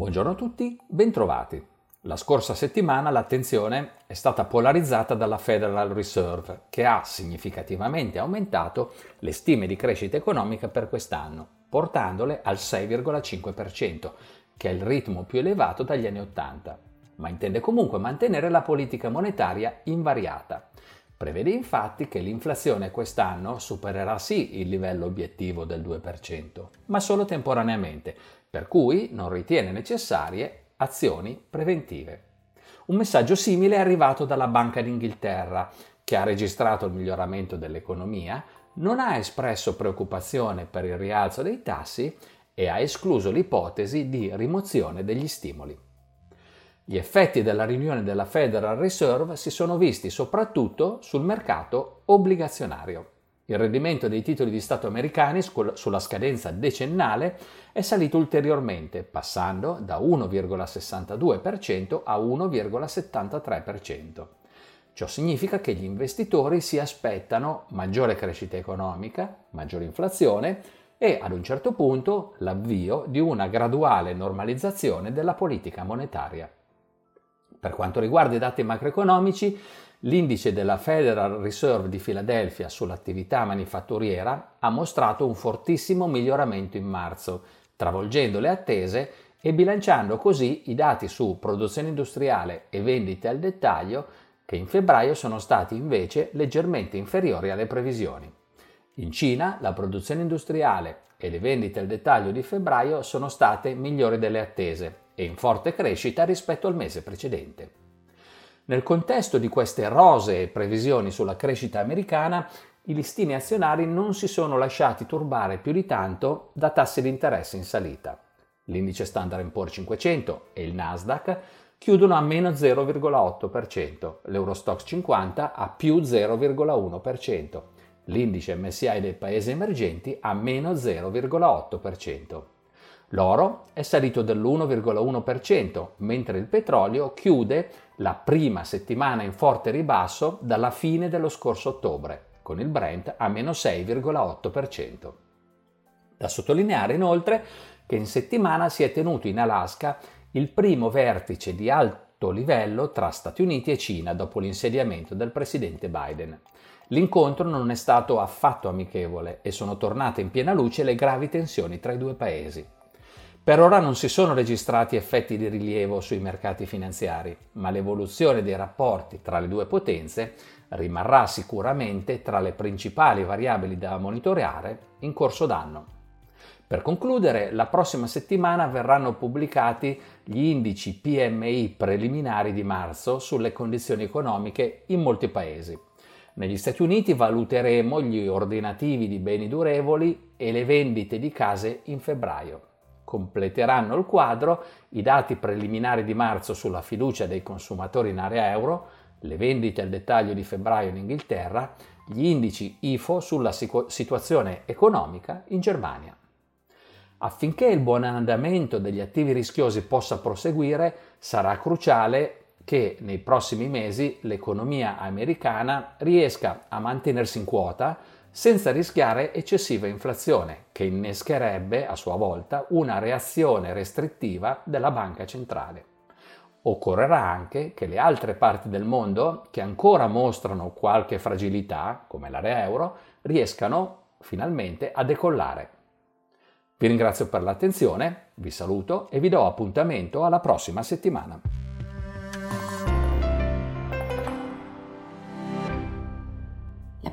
Buongiorno a tutti, bentrovati. La scorsa settimana l'attenzione è stata polarizzata dalla Federal Reserve, che ha significativamente aumentato le stime di crescita economica per quest'anno, portandole al 6,5%, che è il ritmo più elevato dagli anni 80, ma intende comunque mantenere la politica monetaria invariata. Prevede infatti che l'inflazione quest'anno supererà sì il livello obiettivo del 2%, ma solo temporaneamente, per cui non ritiene necessarie azioni preventive. Un messaggio simile è arrivato dalla Banca d'Inghilterra, che ha registrato il miglioramento dell'economia, non ha espresso preoccupazione per il rialzo dei tassi e ha escluso l'ipotesi di rimozione degli stimoli. Gli effetti della riunione della Federal Reserve si sono visti soprattutto sul mercato obbligazionario. Il rendimento dei titoli di Stato americani sulla scadenza decennale è salito ulteriormente, passando da 1,62% a 1,73%. Ciò significa che gli investitori si aspettano maggiore crescita economica, maggiore inflazione e, ad un certo punto, l'avvio di una graduale normalizzazione della politica monetaria. Per quanto riguarda i dati macroeconomici, l'indice della Federal Reserve di Filadelfia sull'attività manifatturiera ha mostrato un fortissimo miglioramento in marzo, travolgendo le attese e bilanciando così i dati su produzione industriale e vendite al dettaglio, che in febbraio sono stati invece leggermente inferiori alle previsioni. In Cina la produzione industriale e le vendite al dettaglio di febbraio sono state migliori delle attese e in forte crescita rispetto al mese precedente. Nel contesto di queste rosee previsioni sulla crescita americana, i listini azionari non si sono lasciati turbare più di tanto da tassi di interesse in salita. L'indice Standard & Poor's 500 e il Nasdaq chiudono a meno 0,8%, l'Eurostoxx 50 a più 0,1%, l'indice MSCI dei paesi emergenti a meno 0,8%. L'oro è salito dell'1,1%, mentre il petrolio chiude la prima settimana in forte ribasso dalla fine dello scorso ottobre, con il Brent a meno 6,8%. Da sottolineare inoltre che in settimana si è tenuto in Alaska il primo vertice di alto livello tra Stati Uniti e Cina dopo l'insediamento del presidente Biden. L'incontro non è stato affatto amichevole e sono tornate in piena luce le gravi tensioni tra i due paesi. Per ora non si sono registrati effetti di rilievo sui mercati finanziari, ma l'evoluzione dei rapporti tra le due potenze rimarrà sicuramente tra le principali variabili da monitorare in corso d'anno. Per concludere, la prossima settimana verranno pubblicati gli indici PMI preliminari di marzo sulle condizioni economiche in molti paesi. Negli Stati Uniti valuteremo gli ordinativi di beni durevoli e le vendite di case in febbraio. Completeranno il quadro i dati preliminari di marzo sulla fiducia dei consumatori in area euro, le vendite al dettaglio di febbraio in Inghilterra, gli indici IFO sulla situazione economica in Germania. Affinché il buon andamento degli attivi rischiosi possa proseguire, sarà cruciale che nei prossimi mesi l'economia americana riesca a mantenersi in quota senza rischiare eccessiva inflazione, che innescherebbe a sua volta una reazione restrittiva della banca centrale. Occorrerà anche che le altre parti del mondo, che ancora mostrano qualche fragilità, come l'area euro, riescano finalmente a decollare. Vi ringrazio per l'attenzione, vi saluto e vi do appuntamento alla prossima settimana. La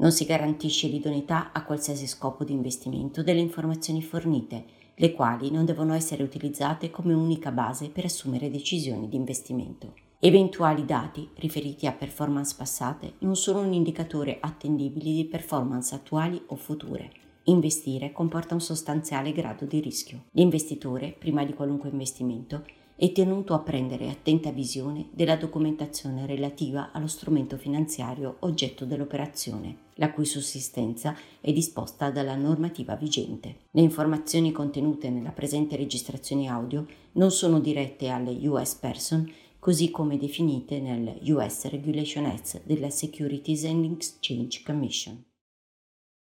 Non si garantisce l'idoneità a qualsiasi scopo di investimento delle informazioni fornite, le quali non devono essere utilizzate come unica base per assumere decisioni di investimento. Eventuali dati riferiti a performance passate non sono un indicatore attendibile di performance attuali o future. Investire comporta un sostanziale grado di rischio. L'investitore, prima di qualunque investimento, è tenuto a prendere attenta visione della documentazione relativa allo strumento finanziario oggetto dell'operazione, la cui sussistenza è disposta dalla normativa vigente. Le informazioni contenute nella presente registrazione audio non sono dirette alle US Person, così come definite nel US Regulation S della Securities and Exchange Commission.